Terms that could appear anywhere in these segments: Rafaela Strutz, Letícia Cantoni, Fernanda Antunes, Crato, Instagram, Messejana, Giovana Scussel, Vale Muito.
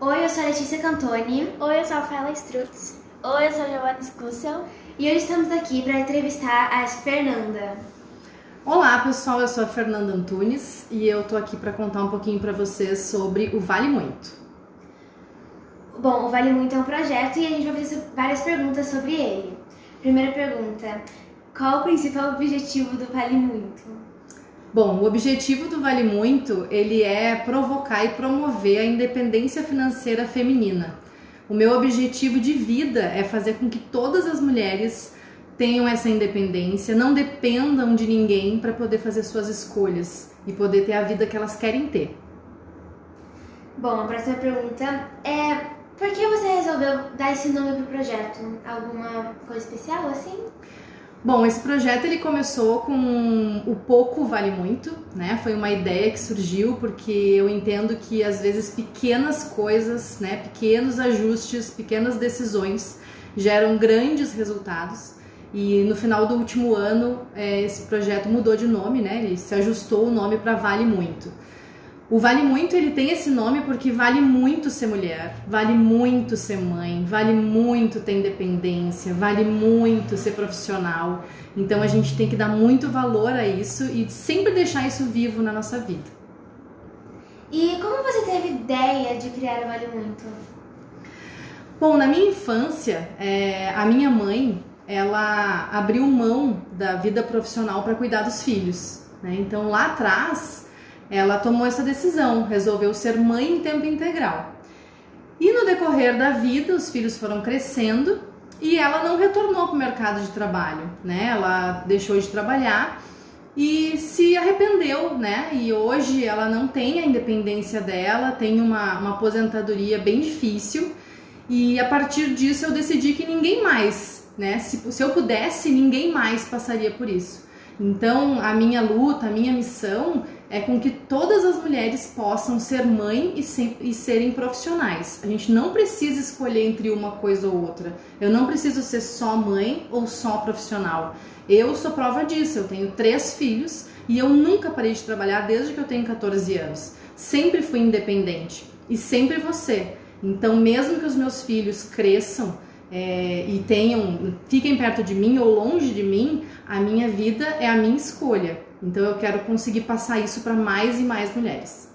Oi, eu sou a Letícia Cantoni. Oi, eu sou a Rafaela Strutz. Oi, eu sou a Giovana Scussel. E hoje estamos aqui para entrevistar a Fernanda. Olá, pessoal, eu sou a Fernanda Antunes e eu tô aqui para contar um pouquinho para vocês sobre o Vale Muito. Bom, o Vale Muito é um projeto e a gente vai fazer várias perguntas sobre ele. Primeira pergunta, qual o principal objetivo do Vale Muito? Bom, o objetivo do Vale Muito, ele é provocar e promover a independência financeira feminina. O meu objetivo de vida é fazer com que todas as mulheres tenham essa independência, não dependam de ninguém para poder fazer suas escolhas e poder ter a vida que elas querem ter. Bom, a próxima pergunta é: por que você resolveu dar esse nome para o projeto? Alguma coisa especial assim? Bom, esse projeto ele começou com o pouco vale muito, né? Foi uma ideia que surgiu porque eu entendo que às vezes pequenas coisas, né? Pequenos ajustes, pequenas decisões geram grandes resultados. E no final do último ano esse projeto mudou de nome, né? Ele se ajustou o nome para Vale Muito. O Vale Muito ele tem esse nome porque vale muito ser mulher, vale muito ser mãe, vale muito ter independência, vale muito ser profissional. Então a gente tem que dar muito valor a isso e sempre deixar isso vivo na nossa vida. E como você teve ideia de criar o Vale Muito? Bom, na minha infância, a minha mãe ela abriu mão da vida profissional para cuidar dos filhos, né? Então lá atrás ela tomou essa decisão, resolveu ser mãe em tempo integral. E no decorrer da vida, os filhos foram crescendo e ela não retornou para o mercado de trabalho, né? Ela deixou de trabalhar e se arrependeu, né? E hoje ela não tem a independência dela, tem uma aposentadoria bem difícil. E a partir disso eu decidi que ninguém mais, né? Se eu pudesse, ninguém mais passaria por isso. Então, a minha luta, a minha missão é com que todas as mulheres possam ser mãe e serem profissionais. A gente não precisa escolher entre uma coisa ou outra. Eu não preciso ser só mãe ou só profissional. Eu sou prova disso, eu tenho 3 filhos e eu nunca parei de trabalhar desde que eu tenho 14 anos. Sempre fui independente e sempre vou ser. Então, mesmo que os meus filhos cresçam, e fiquem perto de mim ou longe de mim, a minha vida é a minha escolha. Então eu quero conseguir passar isso para mais e mais mulheres.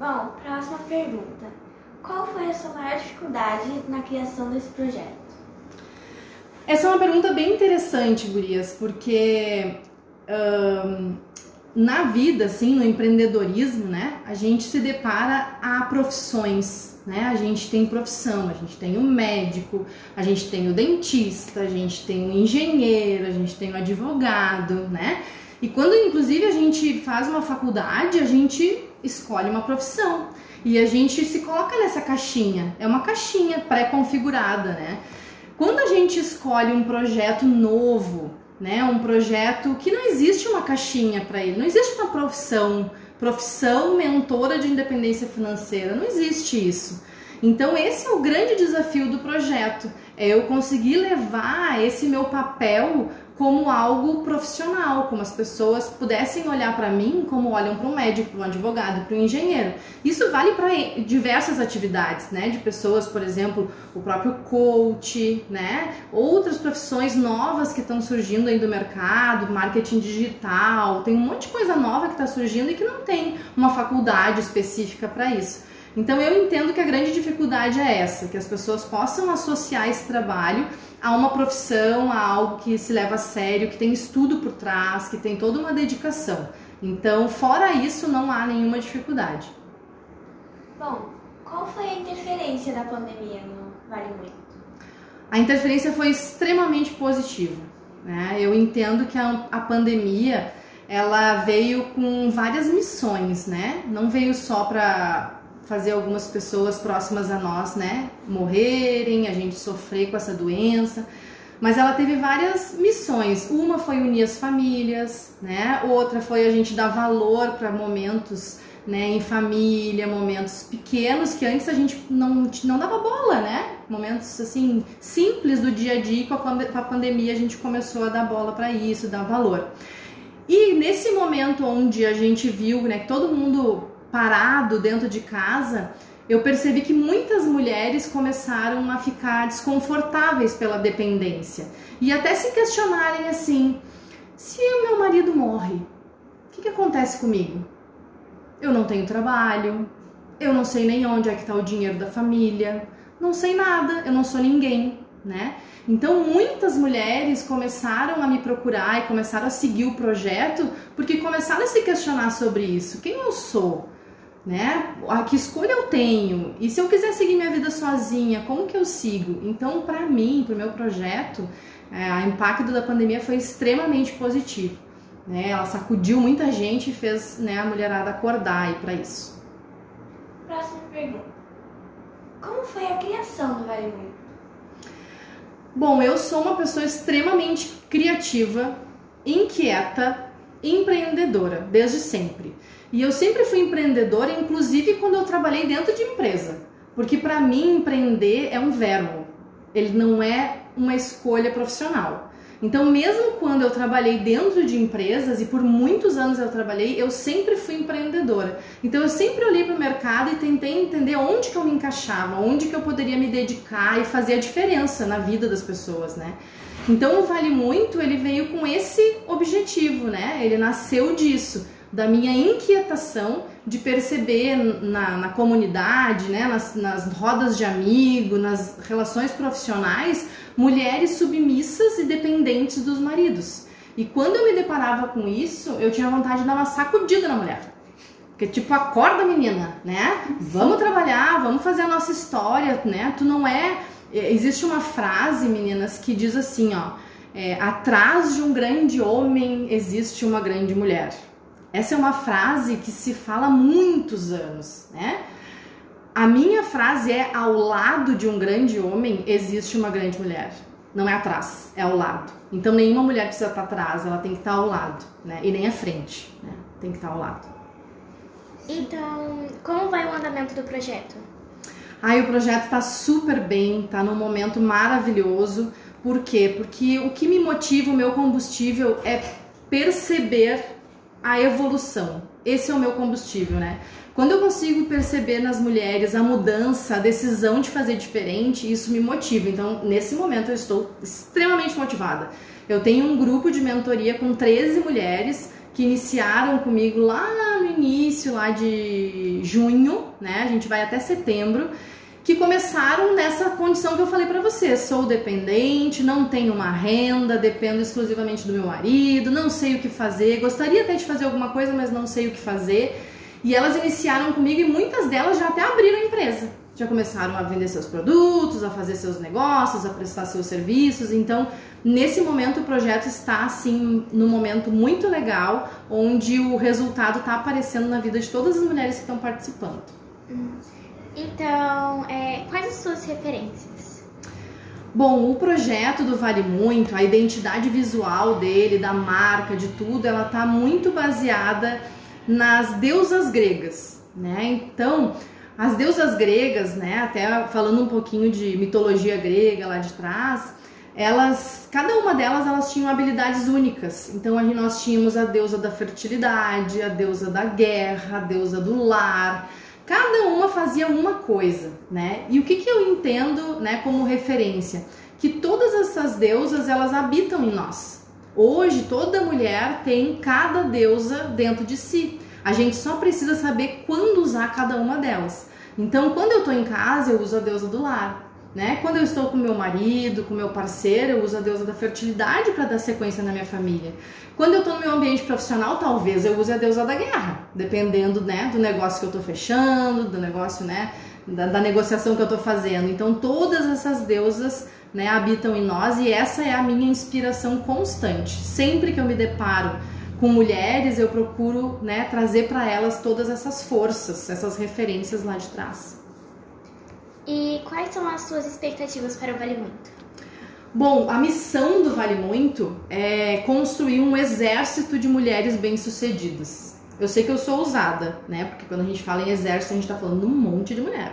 Bom, próxima pergunta. Qual foi a sua maior dificuldade na criação desse projeto? Essa é uma pergunta bem interessante, gurias, porque na vida, assim, no empreendedorismo, né, a gente se depara a profissões, né? A gente tem profissão, a gente tem o médico, a gente tem o dentista, a gente tem o engenheiro, a gente tem o advogado, né? E quando, inclusive, a gente faz uma faculdade, a gente escolhe uma profissão e a gente se coloca nessa caixinha. É uma caixinha pré-configurada, né? Quando a gente escolhe um projeto novo, né, um projeto que não existe uma caixinha para ele, não existe uma profissão mentora de independência financeira, não existe isso. Então esse é o grande desafio do projeto, é eu conseguir levar esse meu papel como algo profissional, como as pessoas pudessem olhar para mim como olham para um médico, para um advogado, para um engenheiro. Isso vale para diversas atividades, né? De pessoas, por exemplo, o próprio coach, né? Outras profissões novas que estão surgindo aí do mercado, marketing digital, tem um monte de coisa nova que está surgindo e que não tem uma faculdade específica para isso. Então eu entendo que a grande dificuldade é essa, que as pessoas possam associar esse trabalho a uma profissão, a algo que se leva a sério, que tem estudo por trás, que tem toda uma dedicação. Então, fora isso, não há nenhuma dificuldade. Bom, qual foi a interferência da pandemia no Vale Muito? A interferência foi extremamente positiva, né? Eu entendo que a pandemia ela veio com várias missões, né? Não veio só para fazer algumas pessoas próximas a nós, né, morrerem, a gente sofrer com essa doença, mas ela teve várias missões. Uma foi unir as famílias, né, outra foi a gente dar valor para momentos, né, em família, momentos pequenos que antes a gente não dava bola, né, momentos assim simples do dia a dia. Com a pandemia a gente começou a dar bola para isso, dar valor. E nesse momento onde a gente viu, né, que todo mundo parado dentro de casa, eu percebi que muitas mulheres começaram a ficar desconfortáveis pela dependência e até se questionarem assim: se o meu marido morre, o que acontece comigo? Eu não tenho trabalho, eu não sei nem onde é que está o dinheiro da família, não sei nada, eu não sou ninguém, né? Então muitas mulheres começaram a me procurar e começaram a seguir o projeto porque começaram a se questionar sobre isso: quem eu sou, né? Que escolha eu tenho? E se eu quiser seguir minha vida sozinha, como que eu sigo? Então, para mim, para o meu projeto, o impacto da pandemia foi extremamente positivo, né? Ela sacudiu muita gente e fez, né, a mulherada acordar aí para isso. Próxima pergunta: como foi a criação do Vale Muito? Bom, eu sou uma pessoa extremamente criativa, inquieta, empreendedora, desde sempre. E eu sempre fui empreendedora, inclusive quando eu trabalhei dentro de empresa. Porque para mim, empreender é um verbo, ele não é uma escolha profissional. Então, mesmo quando eu trabalhei dentro de empresas, e por muitos anos eu trabalhei, eu sempre fui empreendedora. Então, eu sempre olhei para o mercado e tentei entender onde que eu me encaixava, onde que eu poderia me dedicar e fazer a diferença na vida das pessoas, né? Então, o Vale Muito, ele veio com esse objetivo, né? Ele nasceu disso, da minha inquietação de perceber na comunidade, né, nas rodas de amigo, nas relações profissionais, mulheres submissas e dependentes dos maridos. E quando eu me deparava com isso, eu tinha vontade de dar uma sacudida na mulher. Porque tipo, acorda, menina, né? Vamos trabalhar, vamos fazer a nossa história, né? Tu não é... Existe uma frase, meninas, que diz assim, ó: atrás de um grande homem existe uma grande mulher. Essa é uma frase que se fala há muitos anos, né? A minha frase é: ao lado de um grande homem existe uma grande mulher. Não é atrás, é ao lado. Então nenhuma mulher precisa estar atrás, ela tem que estar ao lado, né? E nem à frente, né? Tem que estar ao lado. Então, como vai o andamento do projeto? O projeto está super bem, está num momento maravilhoso. Por quê? Porque o que me motiva, o meu combustível, é perceber a evolução. Esse é o meu combustível, né? Quando eu consigo perceber nas mulheres a mudança, a decisão de fazer diferente, isso me motiva. Então, nesse momento, eu estou extremamente motivada. Eu tenho um grupo de mentoria com 13 mulheres que iniciaram comigo lá no início, lá de junho, né? A gente vai até setembro, que começaram nessa condição que eu falei para vocês: sou dependente, não tenho uma renda, dependo exclusivamente do meu marido, não sei o que fazer, gostaria até de fazer alguma coisa, mas não sei o que fazer. E elas iniciaram comigo e muitas delas já até abriram a empresa, já começaram a vender seus produtos, a fazer seus negócios, a prestar seus serviços. Então, nesse momento, o projeto está, assim, num momento muito legal, onde o resultado está aparecendo na vida de todas as mulheres que estão participando. Então, quais as suas referências? Bom, o projeto do Vale Muito, a identidade visual dele, da marca, de tudo, ela está muito baseada nas deusas gregas, né? Então, as deusas gregas, né, até falando um pouquinho de mitologia grega lá de trás, cada uma delas, elas tinham habilidades únicas. Então, aí nós tínhamos a deusa da fertilidade, a deusa da guerra, a deusa do lar. Cada uma fazia uma coisa, né? E o que eu entendo, né, como referência? Que todas essas deusas, elas habitam em nós. Hoje, toda mulher tem cada deusa dentro de si. A gente só precisa saber quando usar cada uma delas. Então, quando eu estou em casa, eu uso a deusa do lar, né? Quando eu estou com meu marido, com meu parceiro, eu uso a deusa da fertilidade para dar sequência na minha família. Quando eu estou no meu ambiente profissional, talvez eu use a deusa da guerra, dependendo, né, do negócio que eu estou fechando, do negócio, né, da negociação que eu estou fazendo. Então, todas essas deusas, né, habitam em nós, e essa é a minha inspiração constante. Sempre que eu me deparo com mulheres, eu procuro, né, trazer para elas todas essas forças, essas referências lá de trás. E quais são as suas expectativas para o Vale Muito? Bom, a missão do Vale Muito é construir um exército de mulheres bem-sucedidas. Eu sei que eu sou ousada, né? Porque quando a gente fala em exército, a gente tá falando de um monte de mulher.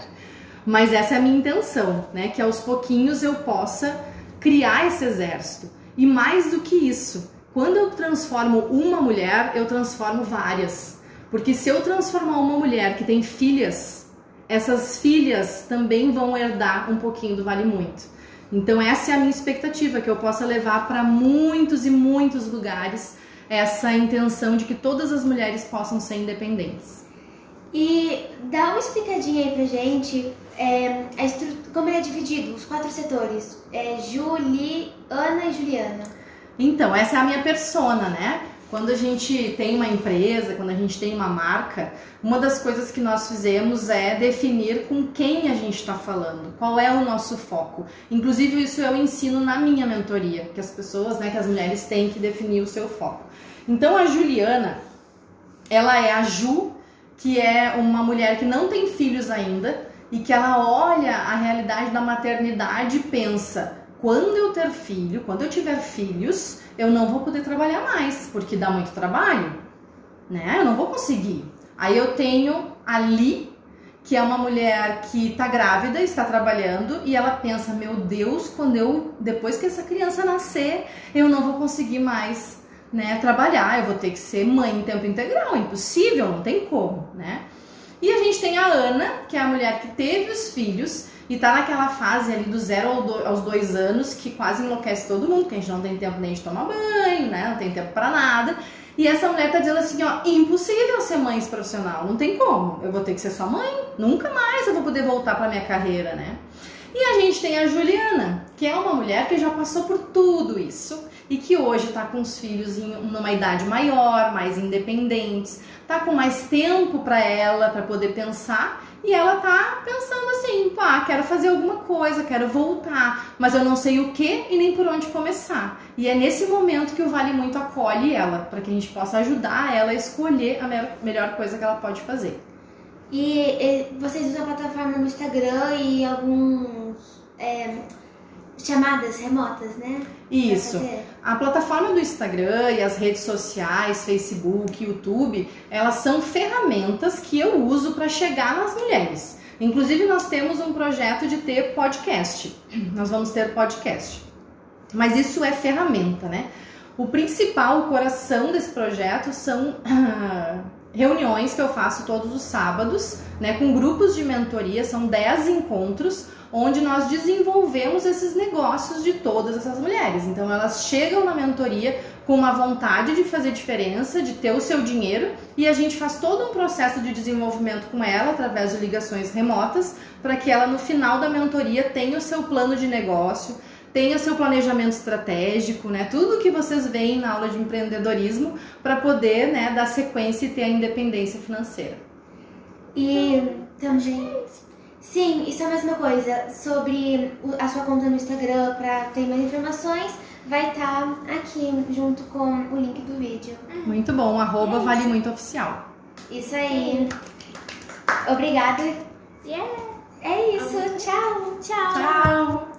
Mas essa é a minha intenção, né? Que aos pouquinhos eu possa criar esse exército. E mais do que isso, quando eu transformo uma mulher, eu transformo várias. Porque se eu transformar uma mulher que tem filhas, essas filhas também vão herdar um pouquinho do Vale Muito. Então essa é a minha expectativa, que eu possa levar para muitos e muitos lugares essa intenção de que todas as mulheres possam ser independentes. E dá uma explicadinha aí pra gente como ele é dividido, os 4 setores, Ana e Juliana. Então, essa é a minha persona, né? Quando a gente tem uma empresa, quando a gente tem uma marca, uma das coisas que nós fizemos é definir com quem a gente está falando, qual é o nosso foco. Inclusive, isso eu ensino na minha mentoria, que as pessoas, né, que as mulheres têm que definir o seu foco. Então, a Juliana, ela é a Ju, que é uma mulher que não tem filhos ainda e que ela olha a realidade da maternidade e pensa: quando eu ter filho, quando eu tiver filhos, eu não vou poder trabalhar mais, porque dá muito trabalho, né? Eu não vou conseguir. Aí eu tenho a Li, que é uma mulher que tá grávida, está trabalhando, e ela pensa: meu Deus, depois que essa criança nascer, eu não vou conseguir mais, né, trabalhar, eu vou ter que ser mãe em tempo integral, impossível, não tem como, né? E a gente tem a Ana, que é a mulher que teve os filhos e tá naquela fase ali do 0 aos 2 anos, que quase enlouquece todo mundo, porque a gente não tem tempo nem de tomar banho, né? Não tem tempo pra nada. E essa mulher tá dizendo assim, ó, impossível ser mãe profissional, não tem como. Eu vou ter que ser só mãe, nunca mais eu vou poder voltar pra minha carreira, né? E a gente tem a Juliana, que é uma mulher que já passou por tudo isso e que hoje tá com os filhos em uma idade maior, mais independentes, tá com mais tempo pra ela, pra poder pensar. E ela tá pensando assim, pá, quero fazer alguma coisa, quero voltar, mas eu não sei o que e nem por onde começar. E é nesse momento que o Vale Muito acolhe ela, para que a gente possa ajudar ela a escolher a melhor coisa que ela pode fazer. E vocês usam a plataforma no Instagram e alguns... chamadas remotas, né? Isso. A plataforma do Instagram e as redes sociais, Facebook, YouTube, elas são ferramentas que eu uso para chegar nas mulheres. Inclusive, nós temos um projeto de ter podcast. Nós vamos ter podcast. Mas isso é ferramenta, né? O principal, o coração desse projeto são reuniões que eu faço todos os sábados, né? Com grupos de mentoria, são 10 encontros, onde nós desenvolvemos esses negócios de todas essas mulheres. Então elas chegam na mentoria com uma vontade de fazer diferença, de ter o seu dinheiro, e a gente faz todo um processo de desenvolvimento com ela através de ligações remotas, para que ela no final da mentoria tenha o seu plano de negócio, tenha o seu planejamento estratégico, né? Tudo que vocês veem na aula de empreendedorismo, para poder, né, dar sequência e ter a independência financeira. E também... Sim, isso é a mesma coisa. Sobre a sua conta no Instagram, para ter mais informações, vai estar aqui junto com o link do vídeo. Muito bom, @ValeMuitoOficial. Isso aí. Obrigada. Yeah. É isso, tchau. Tchau.